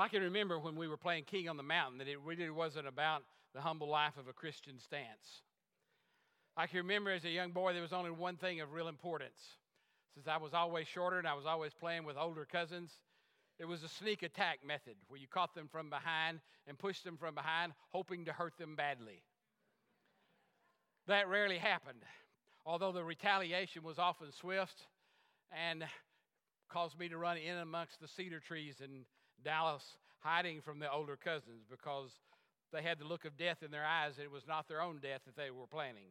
Well, I can remember when we were playing King on the Mountain that it really wasn't about the humble life of a Christian stance. I can remember as a young boy there was only one thing of real importance. Since I was always shorter and I was always playing with older cousins, it was a sneak attack method where you caught them from behind and pushed them from behind, hoping to hurt them badly. That rarely happened, although the retaliation was often swift and caused me to run in amongst the cedar trees in Dallas, hiding from the older cousins because they had the look of death in their eyes, and it was not their own death that they were planning.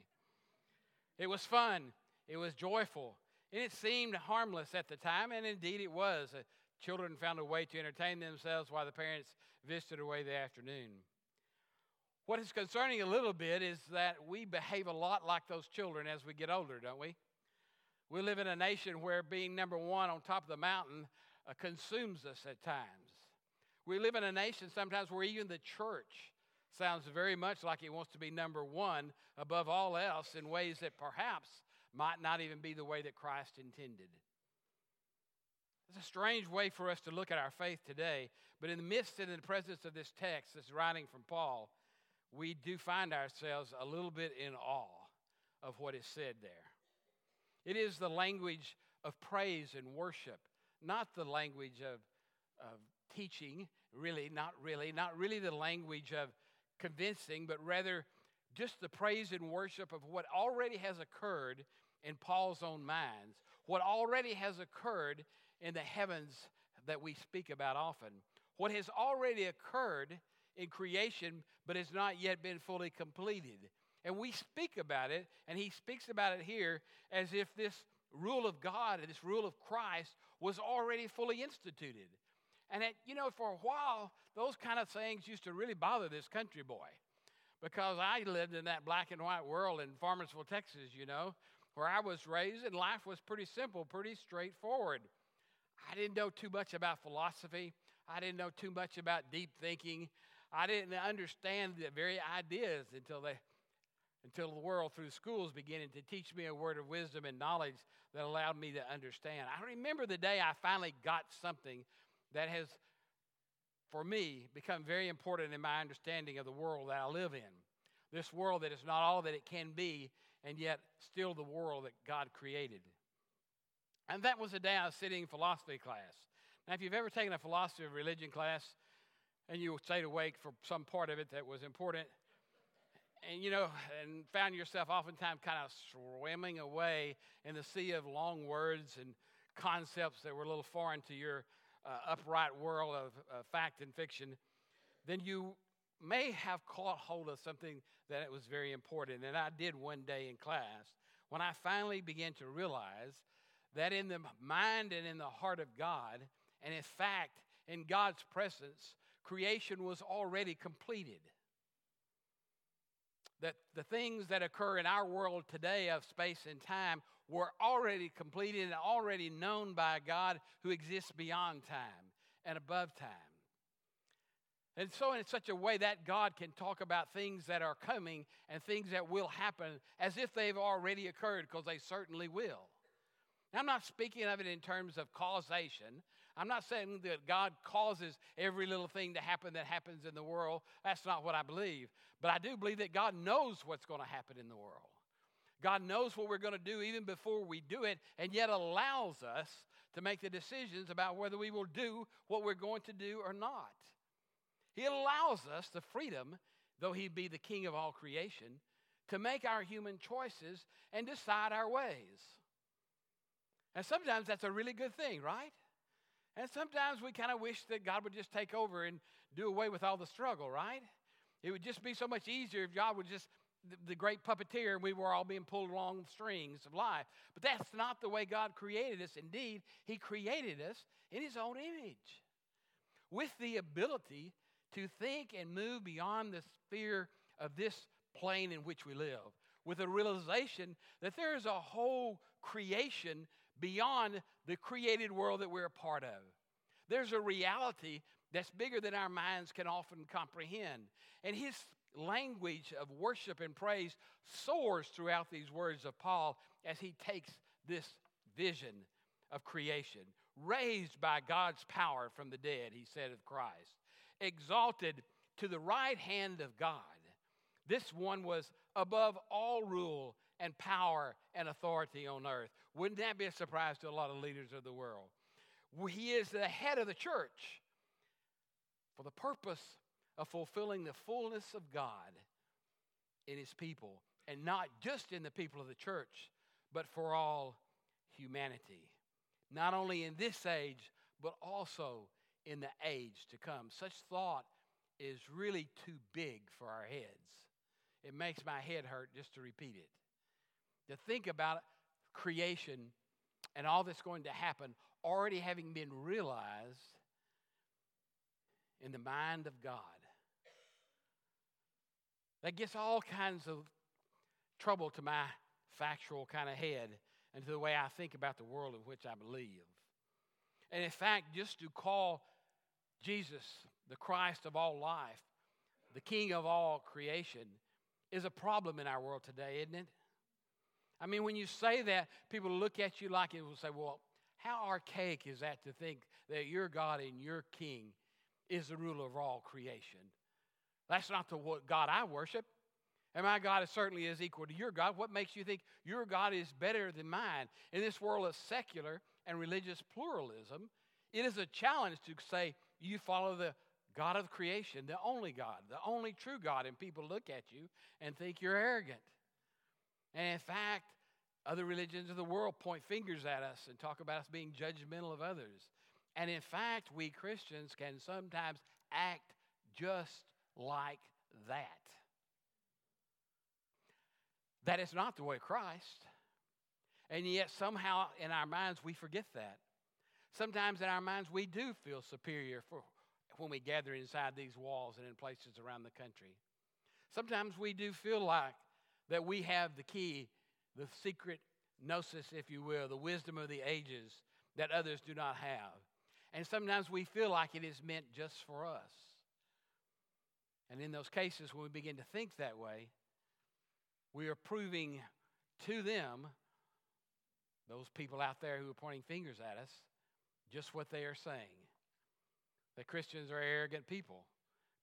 It was fun. It was joyful. And it seemed harmless at the time, and indeed it was. Children found a way to entertain themselves while the parents visited away the afternoon. What is concerning a little bit is that we behave a lot like those children as we get older, don't we? We live in a nation where being number one on top of the mountain consumes us at times. We live in a nation sometimes where even the church sounds very much like it wants to be number one above all else in ways that perhaps might not even be the way that Christ intended. It's a strange way for us to look at our faith today, but in the midst and in the presence of this text, this writing from Paul, we do find ourselves a little bit in awe of what is said there. It is the language of praise and worship, not the language of teaching, not really the language of convincing, but rather just the praise and worship of what already has occurred in Paul's own minds, what already has occurred in the heavens that we speak about often, what has already occurred in creation but has not yet been fully completed. And we speak about it, and he speaks about it here as if this rule of God and this rule of Christ was already fully instituted. And for a while, those kind of things used to really bother this country boy, because I lived in that black and white world in Farmersville, Texas, where I was raised, and life was pretty simple, pretty straightforward. I didn't know too much about philosophy. I didn't know too much about deep thinking. I didn't understand the very ideas until the world through schools began to teach me a word of wisdom and knowledge that allowed me to understand. I remember the day I finally got something that has, for me, become very important in my understanding of the world that I live in. This world that is not all that it can be, and yet still the world that God created. And that was the day I was sitting in philosophy class. Now, if you've ever taken a philosophy of religion class, and you stayed awake for some part of it that was important, and found yourself oftentimes kind of swimming away in the sea of long words and concepts that were a little foreign to your upright world of fact and fiction, then you may have caught hold of something that it was very important. And I did one day in class when I finally began to realize that in the mind and in the heart of God, and in fact, in God's presence, creation was already completed. That the things that occur in our world today of space and time were already completed and already known by a God who exists beyond time and above time. And so in such a way that God can talk about things that are coming and things that will happen as if they've already occurred, because they certainly will. Now, I'm not speaking of it in terms of causation. I'm not saying that God causes every little thing to happen that happens in the world. That's not what I believe. But I do believe that God knows what's going to happen in the world. God knows what we're going to do even before we do it, and yet allows us to make the decisions about whether we will do what we're going to do or not. He allows us the freedom, though he be the king of all creation, to make our human choices and decide our ways. And sometimes that's a really good thing, right? And sometimes we kind of wish that God would just take over and do away with all the struggle, right? It would just be so much easier if God would just, the great puppeteer, and we were all being pulled along strings of life. But that's not the way God created us. Indeed, he created us in his own image, with the ability to think and move beyond the sphere of this plane in which we live, with a realization that there is a whole creation beyond the created world that we're a part of. There's a reality that's bigger than our minds can often comprehend. And his language of worship and praise soars throughout these words of Paul as he takes this vision of creation, raised by God's power from the dead, he said of Christ, exalted to the right hand of God. This one was above all rule and power and authority on earth. Wouldn't that be a surprise to a lot of leaders of the world? He is the head of the church for the purpose of fulfilling the fullness of God in his people, and not just in the people of the church, but for all humanity, not only in this age, but also in the age to come. Such thought is really too big for our heads. It makes my head hurt just to repeat it. To think about creation and all that's going to happen already having been realized in the mind of God. That gets all kinds of trouble to my factual kind of head and to the way I think about the world in which I believe. And in fact, just to call Jesus the Christ of all life, the King of all creation, is a problem in our world today, isn't it? I mean, when you say that, people look at you like it will say, well, how archaic is that to think that your God and your King is the ruler of all creation? That's not the God I worship. And my God certainly is equal to your God. What makes you think your God is better than mine? In this world of secular and religious pluralism, it is a challenge to say you follow the God of creation, the only God, the only true God, and people look at you and think you're arrogant. And in fact, other religions of the world point fingers at us and talk about us being judgmental of others. And in fact, we Christians can sometimes act just like that. That is not the way of Christ. And yet somehow in our minds we forget that. Sometimes in our minds we do feel superior for when we gather inside these walls and in places around the country. Sometimes we do feel like that we have the key, the secret gnosis, if you will, the wisdom of the ages that others do not have. And sometimes we feel like it is meant just for us. And in those cases, when we begin to think that way, we are proving to them, those people out there who are pointing fingers at us, just what they are saying. That Christians are arrogant people.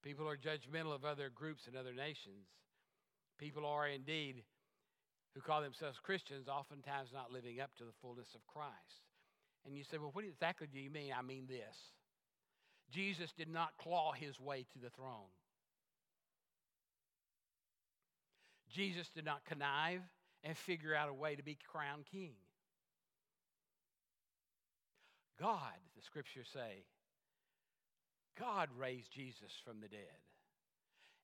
People are judgmental of other groups and other nations. People are indeed, who call themselves Christians, oftentimes not living up to the fullness of Christ. And you say, well, what exactly do you mean? I mean this. Jesus did not claw his way to the throne. Jesus did not connive and figure out a way to be crowned king. God, the scriptures say, God raised Jesus from the dead.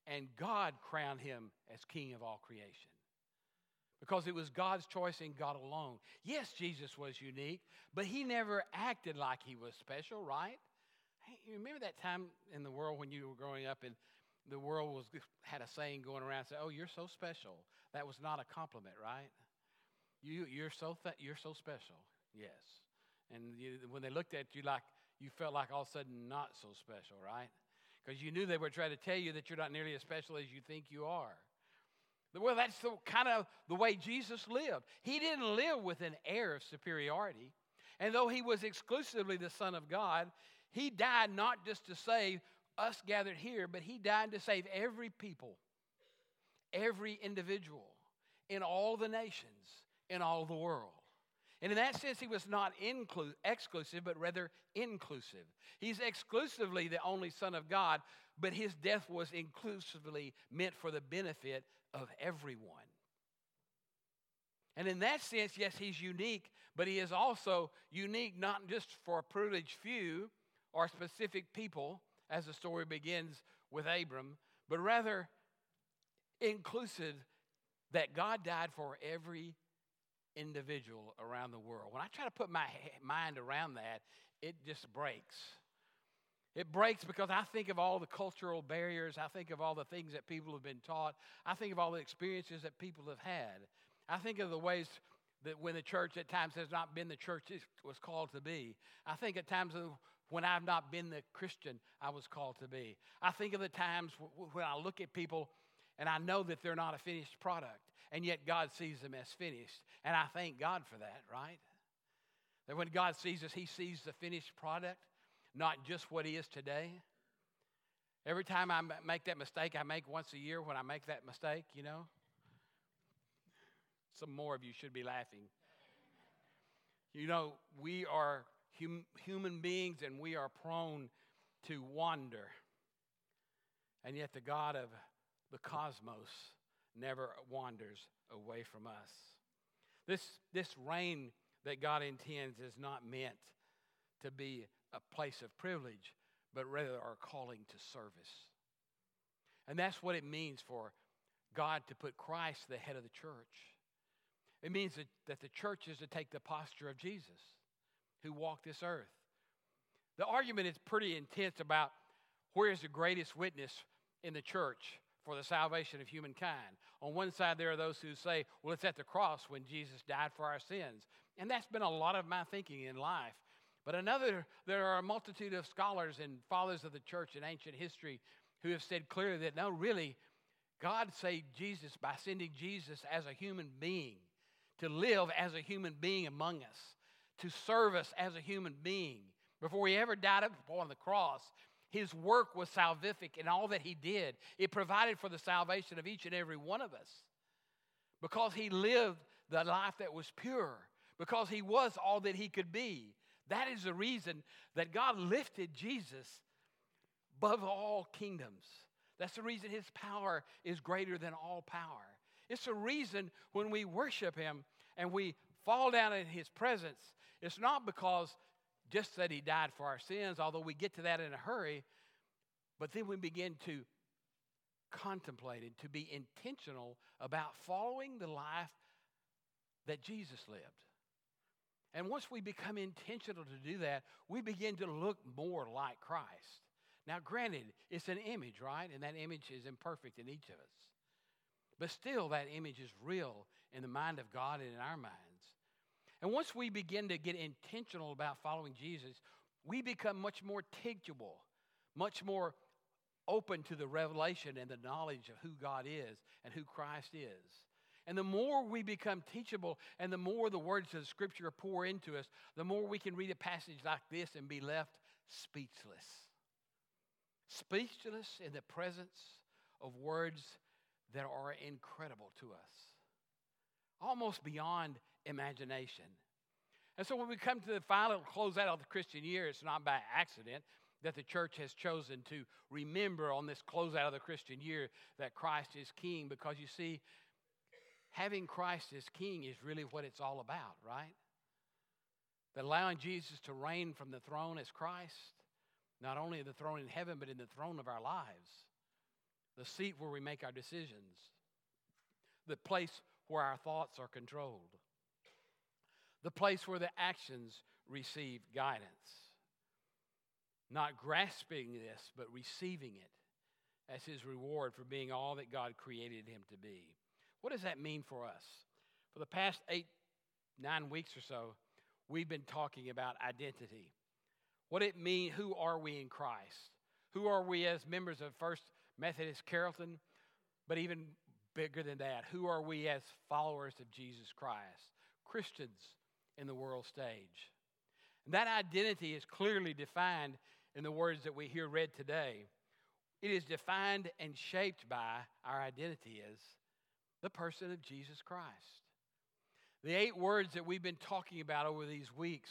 And God crowned him as King of all creation. Because it was God's choice and God alone. Yes, Jesus was unique, but he never acted like he was special, right? Hey, you remember that time in the world when you were growing up and the world had a saying going around, saying, oh, you're so special. That was not a compliment, right? You're so special, yes. And when they looked at you, like you felt like all of a sudden not so special, right? Because you knew they were trying to tell you that you're not nearly as special as you think you are. Well, that's the kind of the way Jesus lived. He didn't live with an air of superiority. And though he was exclusively the Son of God, he died not just to save us gathered here, but he died to save every people, every individual, in all the nations, in all the world. And in that sense, he was not exclusive, but rather inclusive. He's exclusively the only Son of God, but his death was inclusively meant for the benefit of everyone. And in that sense, yes, he's unique, but he is also unique not just for a privileged few or specific people, as the story begins with Abram, but rather inclusive that God died for every individual around the world. When I try to put my mind around that, it just breaks. It breaks because I think of all the cultural barriers. I think of all the things that people have been taught. I think of all the experiences that people have had. I think of the ways that when the church at times has not been the church it was called to be. I think at times of when I've not been the Christian I was called to be. I think of the times when I look at people and I know that they're not a finished product, and yet God sees them as finished. And I thank God for that, right? That when God sees us, he sees the finished product, not just what he is today. Every time I make that mistake, I make once a year when I make that mistake, you know. Some more of you should be laughing. You know, we are human beings and we are prone to wander. And yet the God of the cosmos never wanders away from us. This reign that God intends is not meant to be a place of privilege, but rather our calling to service. And that's what it means for God to put Christ the head of the church. It means that the church is to take the posture of Jesus, who walked this earth. The argument is pretty intense about where is the greatest witness in the church for the salvation of humankind. On one side, there are those who say, well, it's at the cross when Jesus died for our sins. And that's been a lot of my thinking in life. But another, there are a multitude of scholars and fathers of the church in ancient history who have said clearly that, no, really, God saved Jesus by sending Jesus as a human being, to live as a human being among us, to serve us as a human being. Before he ever died upon the cross, his work was salvific in all that he did. It provided for the salvation of each and every one of us because he lived the life that was pure, because he was all that he could be. That is the reason that God lifted Jesus above all kingdoms. That's the reason his power is greater than all power. It's the reason when we worship him and we fall down in his presence, it's not because just that he died for our sins, although we get to that in a hurry, but then we begin to contemplate and to be intentional about following the life that Jesus lived. And once we become intentional to do that, we begin to look more like Christ. Now, granted, it's an image, right? And that image is imperfect in each of us. But still, that image is real in the mind of God and in our minds. And once we begin to get intentional about following Jesus, we become much more teachable, much more open to the revelation and the knowledge of who God is and who Christ is. And the more we become teachable and the more the words of the Scripture pour into us, the more we can read a passage like this and be left speechless. Speechless in the presence of words that are incredible to us, almost beyond imagination. And so when we come to the final closeout of the Christian year, it's not by accident that the church has chosen to remember on this closeout of the Christian year that Christ is King, because you see, having Christ as King is really what it's all about, right? That allowing Jesus to reign from the throne as Christ, not only the throne in heaven, but in the throne of our lives, the seat where we make our decisions, the place where our thoughts are controlled, the place where the actions receive guidance. Not grasping this, but receiving it as his reward for being all that God created him to be. What does that mean for us? For the past 8-9 weeks or so, we've been talking about identity. What it means, who are we in Christ? Who are we as members of First Methodist Carrollton? But even bigger than that, who are we as followers of Jesus Christ? Christians in the world stage. And that identity is clearly defined in the words that we hear read today. It is defined and shaped by our identity as the person of Jesus Christ. The 8 words that we've been talking about over these weeks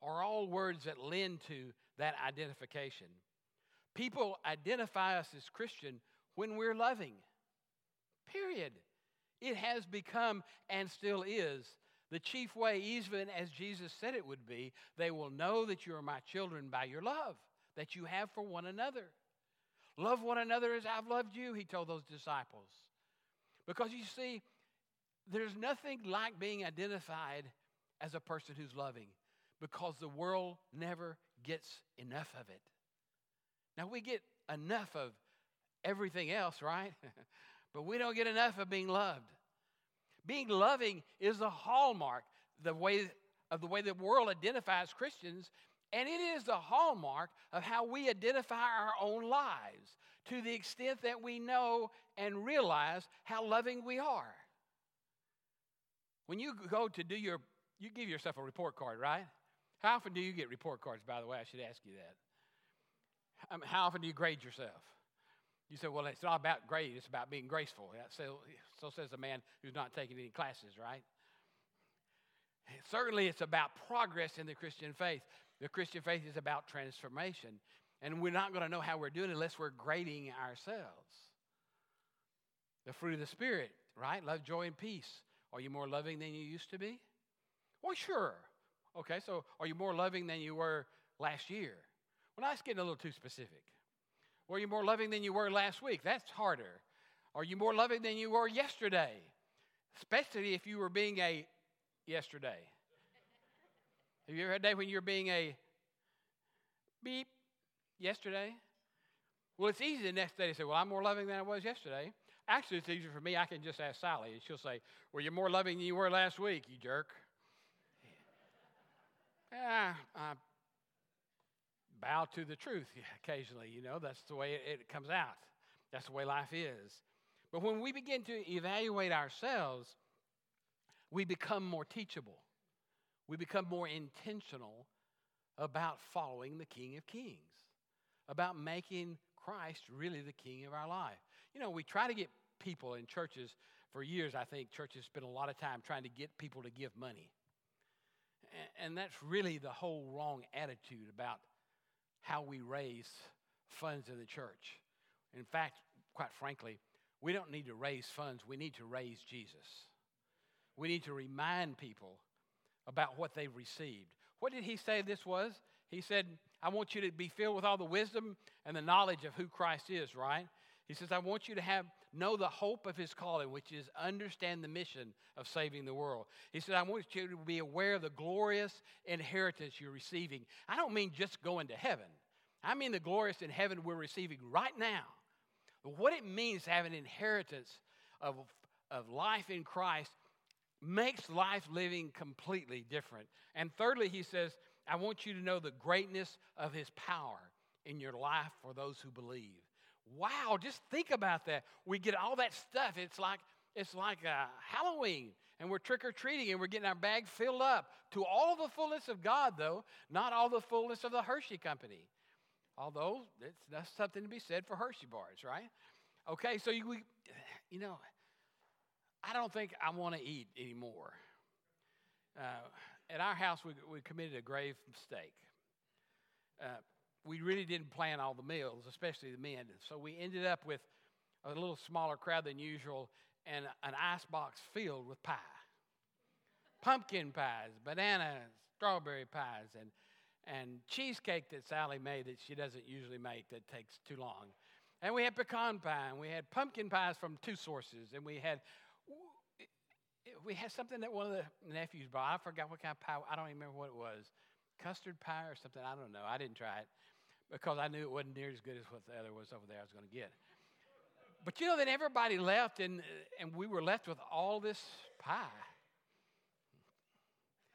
are all words that lend to that identification. People identify us as Christian when we're loving. Period. It has become and still is the chief way, even as Jesus said it would be, they will know that you are my children by your love that you have for one another. Love one another as I've loved you, he told those disciples. Because you see, there's nothing like being identified as a person who's loving, because the world never gets enough of it. Now, we get enough of everything else, right? But we don't get enough of being loved. Being loving is the hallmark of the way the world identifies Christians, and it is the hallmark of how we identify our own lives, to the extent that we know and realize how loving we are. When you go to do you give yourself a report card, right? How often do you get report cards, by the way? I should ask you that. How often do you grade yourself? You say, well, it's not about grade. It's about being graceful. So says the man who's not taking any classes, right? Certainly, it's about progress in the Christian faith. The Christian faith is about transformation. And we're not going to know how we're doing unless we're grading ourselves. The fruit of the Spirit, right? Love, joy, and peace. Are you more loving than you used to be? Well, sure. Okay, so are you more loving than you were last year? Well, that's getting a little too specific. Were you more loving than you were last week? That's harder. Are you more loving than you were yesterday? Especially if you were being a yesterday. Have you ever had a day when you're being a beep yesterday? Well, it's easy the next day to say, well, I'm more loving than I was yesterday. Actually, it's easier for me. I can just ask Sally, and she'll say, well, you're more loving than you were last week, you jerk. I bow to the truth occasionally, you know. That's the way it comes out. That's the way life is. But when we begin to evaluate ourselves, we become more teachable. We become more intentional about following the King of Kings, about making Christ really the King of our life. You know, we try to get people in churches. For years, I think churches spend a lot of time trying to get people to give money. And that's really the whole wrong attitude about how we raise funds in the church. In fact, quite frankly, we don't need to raise funds. We need to raise Jesus. We need to remind people about what they've received. What did he say this was? He said, I want you to be filled with all the wisdom and the knowledge of who Christ is, right? He says, I want you to know the hope of his calling, which is understand the mission of saving the world. He said, I want you to be aware of the glorious inheritance you're receiving. I don't mean just going to heaven. I mean the glorious in heaven we're receiving right now. But what it means to have an inheritance of life in Christ makes life living completely different. And thirdly, he says, I want you to know the greatness of his power in your life for those who believe. Wow, just think about that. We get all that stuff. It's like Halloween, and we're trick-or-treating, and we're getting our bag filled up. To all the fullness of God, though, not all the fullness of the Hershey Company. Although, that's something to be said for Hershey bars, right? Okay, so you know, I don't think I want to eat anymore. At our house, we committed a grave mistake. We really didn't plan all the meals, especially the men. So we ended up with a little smaller crowd than usual and an icebox filled with pie. Pumpkin pies, banana, strawberry pies, and cheesecake that Sally made that she doesn't usually make that takes too long. And we had pecan pie, and we had pumpkin pies from two sources, and we had something that one of the nephews brought. I forgot what kind of pie. I don't even remember what it was. Custard pie or something. I don't know. I didn't try it, because I knew it wasn't near as good as what the other was over there I was going to get. But, you know, then everybody left, and we were left with all this pie.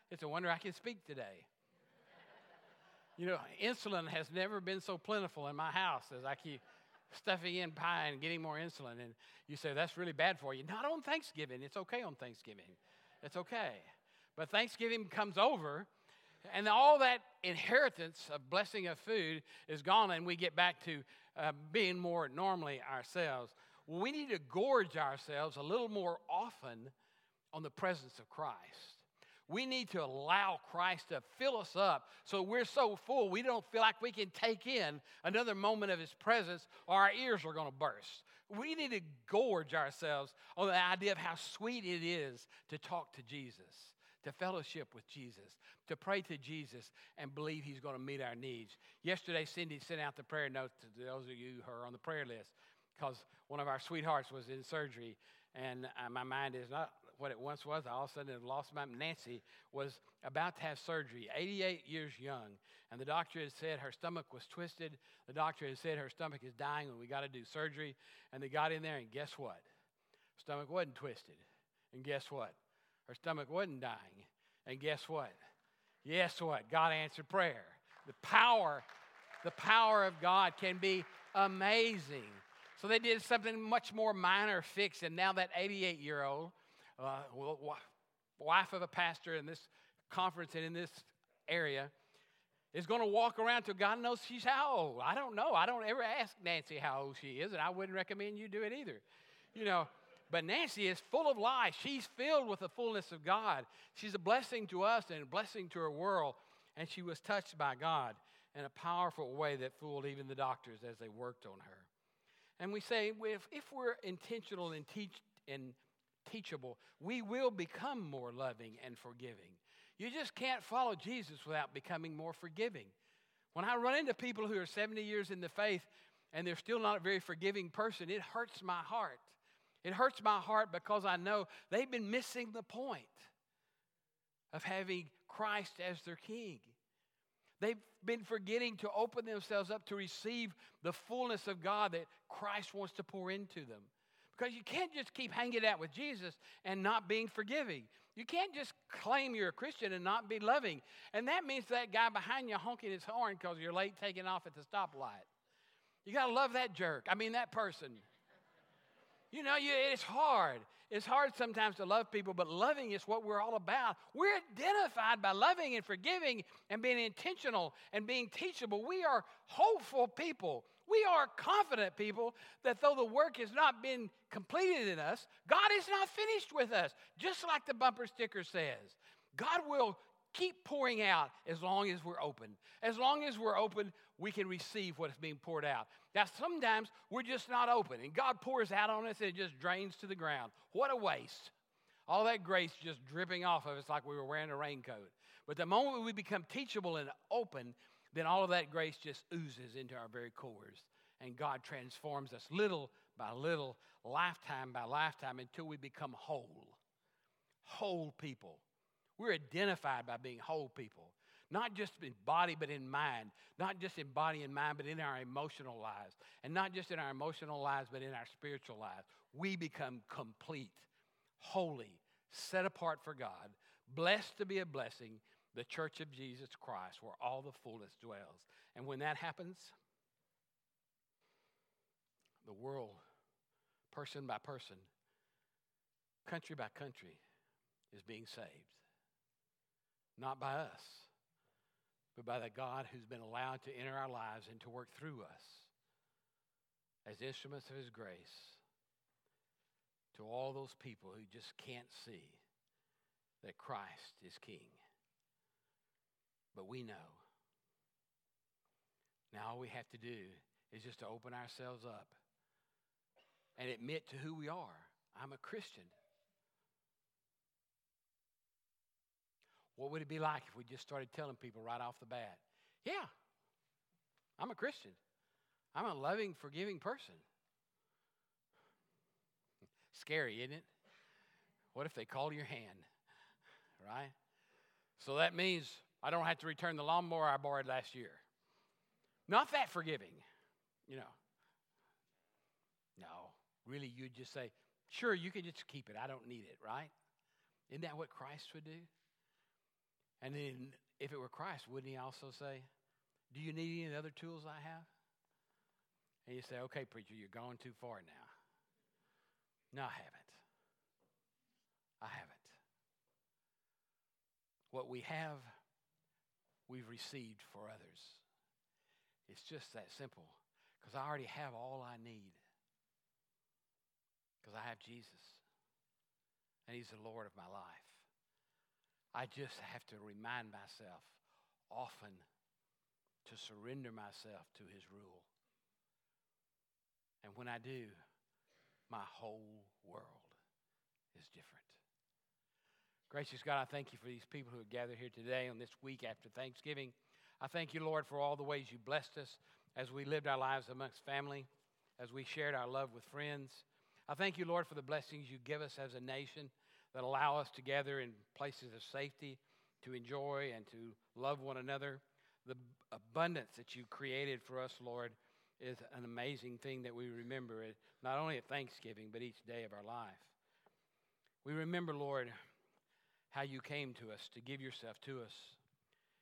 It's a wonder I can speak today. You know, insulin has never been so plentiful in my house as I keep stuffing in pie and getting more insulin. And you say, that's really bad for you. Not on Thanksgiving. It's okay on Thanksgiving. It's okay. But Thanksgiving comes over, and all that inheritance of blessing of food is gone, and we get back to being more normally ourselves. We need to gorge ourselves a little more often on the presence of Christ. We need to allow Christ to fill us up so we're so full we don't feel like we can take in another moment of his presence or our ears are going to burst. We need to gorge ourselves on the idea of how sweet it is to talk to Jesus, to fellowship with Jesus, to pray to Jesus and believe he's going to meet our needs. Yesterday, Cindy sent out the prayer notes to those of you who are on the prayer list because one of our sweethearts was in surgery, and my mind is not what it once was. I all of a sudden had lost my mind. Nancy was about to have surgery, 88 years young, and the doctor had said her stomach was twisted. The doctor had said her stomach is dying and we got to do surgery, and they got in there, and guess what? Her stomach wasn't twisted, and guess what? Her stomach wasn't dying. And guess what? Yes, what? God answered prayer. The power of God can be amazing. So they did something much more minor fix, and now that 88-year-old, wife of a pastor in this conference and in this area is going to walk around till God knows she's how old. I don't know. I don't ever ask Nancy how old she is, and I wouldn't recommend you do it either. You know, but Nancy is full of life. She's filled with the fullness of God. She's a blessing to us and a blessing to her world, and she was touched by God in a powerful way that fooled even the doctors as they worked on her. And we say, if we're intentional and teachable, we will become more loving and forgiving. You just can't follow Jesus without becoming more forgiving. When I run into people who are 70 years in the faith and they're still not a very forgiving person, it hurts my heart. It hurts my heart because I know they've been missing the point of having Christ as their King. They've been forgetting to open themselves up to receive the fullness of God that Christ wants to pour into them. Because you can't just keep hanging out with Jesus and not being forgiving. You can't just claim you're a Christian and not be loving. And that means that guy behind you honking his horn because you're late taking off at the stoplight. You got to love that jerk. I mean, that person. You know, it's hard. It's hard sometimes to love people, but loving is what we're all about. We're identified by loving and forgiving and being intentional and being teachable. We are hopeful people. We are confident people that though the work has not been completed in us, God is not finished with us. Just like the bumper sticker says, God will keep pouring out as long as we're open. As long as we're open, we can receive what is being poured out. Now, sometimes we're just not open, and God pours out on us, and it just drains to the ground. What a waste. All that grace just dripping off of us like we were wearing a raincoat. But the moment we become teachable and open, then all of that grace just oozes into our very cores, and God transforms us little by little, lifetime by lifetime, until we become whole. Whole people. We're identified by being whole people, not just in body but in mind, not just in body and mind but in our emotional lives, and not just in our emotional lives but in our spiritual lives. We become complete, holy, set apart for God, blessed to be a blessing, the church of Jesus Christ where all the fullness dwells. And when that happens, the world, person by person, country by country, is being saved. Not by us, but by the God who's been allowed to enter our lives and to work through us as instruments of His grace to all those people who just can't see that Christ is King. But we know. Now all we have to do is just to open ourselves up and admit to who we are. I'm a Christian. What would it be like if we just started telling people right off the bat, yeah, I'm a Christian. I'm a loving, forgiving person. Scary, isn't it? What if they call your hand, right? So that means I don't have to return the lawnmower I borrowed last year. Not that forgiving, you know. No, really you'd just say, sure, you can just keep it. I don't need it, right? Isn't that what Christ would do? And then if it were Christ, wouldn't he also say, do you need any other tools I have? And you say, okay, preacher, you're going too far now. No, I haven't. What we have, we've received for others. It's just that simple. Because I already have all I need. Because I have Jesus. And he's the Lord of my life. I just have to remind myself often to surrender myself to his rule. And when I do, my whole world is different. Gracious God, I thank you for these people who are gathered here today on this week after Thanksgiving. I thank you, Lord, for all the ways you blessed us as we lived our lives amongst family, as we shared our love with friends. I thank you, Lord, for the blessings you give us as a nation that allow us to gather in places of safety, to enjoy and to love one another. The abundance that you created for us, Lord, is an amazing thing that we remember, not only at Thanksgiving, but each day of our life. We remember, Lord, how you came to us to give yourself to us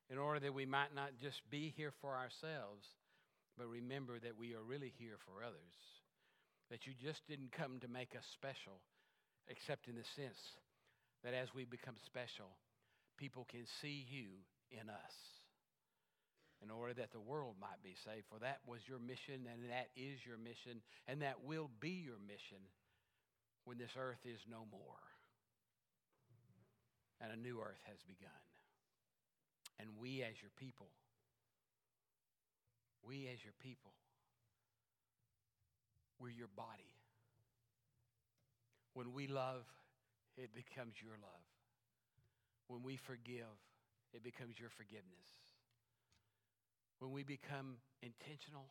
in order that we might not just be here for ourselves, but remember that we are really here for others, that you just didn't come to make us special, except in the sense that as we become special, people can see you in us in order that the world might be saved. For that was your mission, and that is your mission, and that will be your mission when this earth is no more and a new earth has begun. And we as your people, we're your body. When we love, it becomes your love. When we forgive, it becomes your forgiveness. When we become intentional,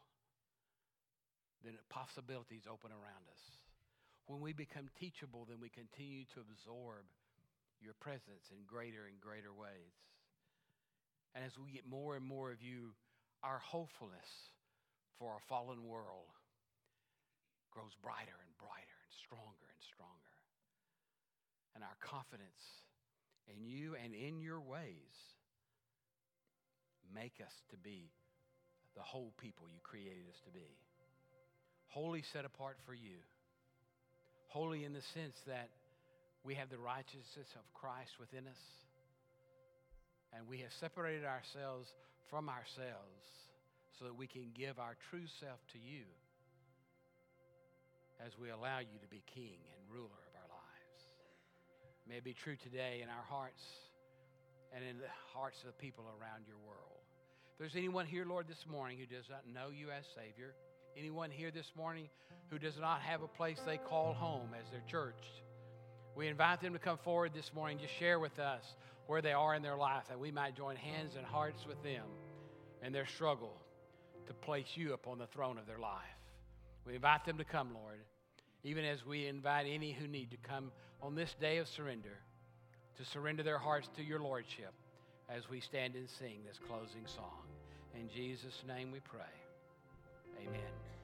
then possibilities open around us. When we become teachable, then we continue to absorb your presence in greater and greater ways. And as we get more and more of you, our hopefulness for our fallen world grows brighter and brighter and stronger and stronger. And our confidence in you and in your ways make us to be the whole people you created us to be. Wholly set apart for you. Holy in the sense that we have the righteousness of Christ within us. And we have separated ourselves from ourselves so that we can give our true self to you as we allow you to be king and ruler of our lives. May it be true today in our hearts and in the hearts of the people around your world. If there's anyone here, Lord, this morning who does not know you as Savior, anyone here this morning who does not have a place they call home as their church, we invite them to come forward this morning. Just share with us where they are in their life, that we might join hands and hearts with them in their struggle to place you upon the throne of their life. We invite them to come, Lord, even as we invite any who need to come on this day of surrender, to surrender their hearts to your lordship as we stand and sing this closing song. In Jesus' name we pray. Amen.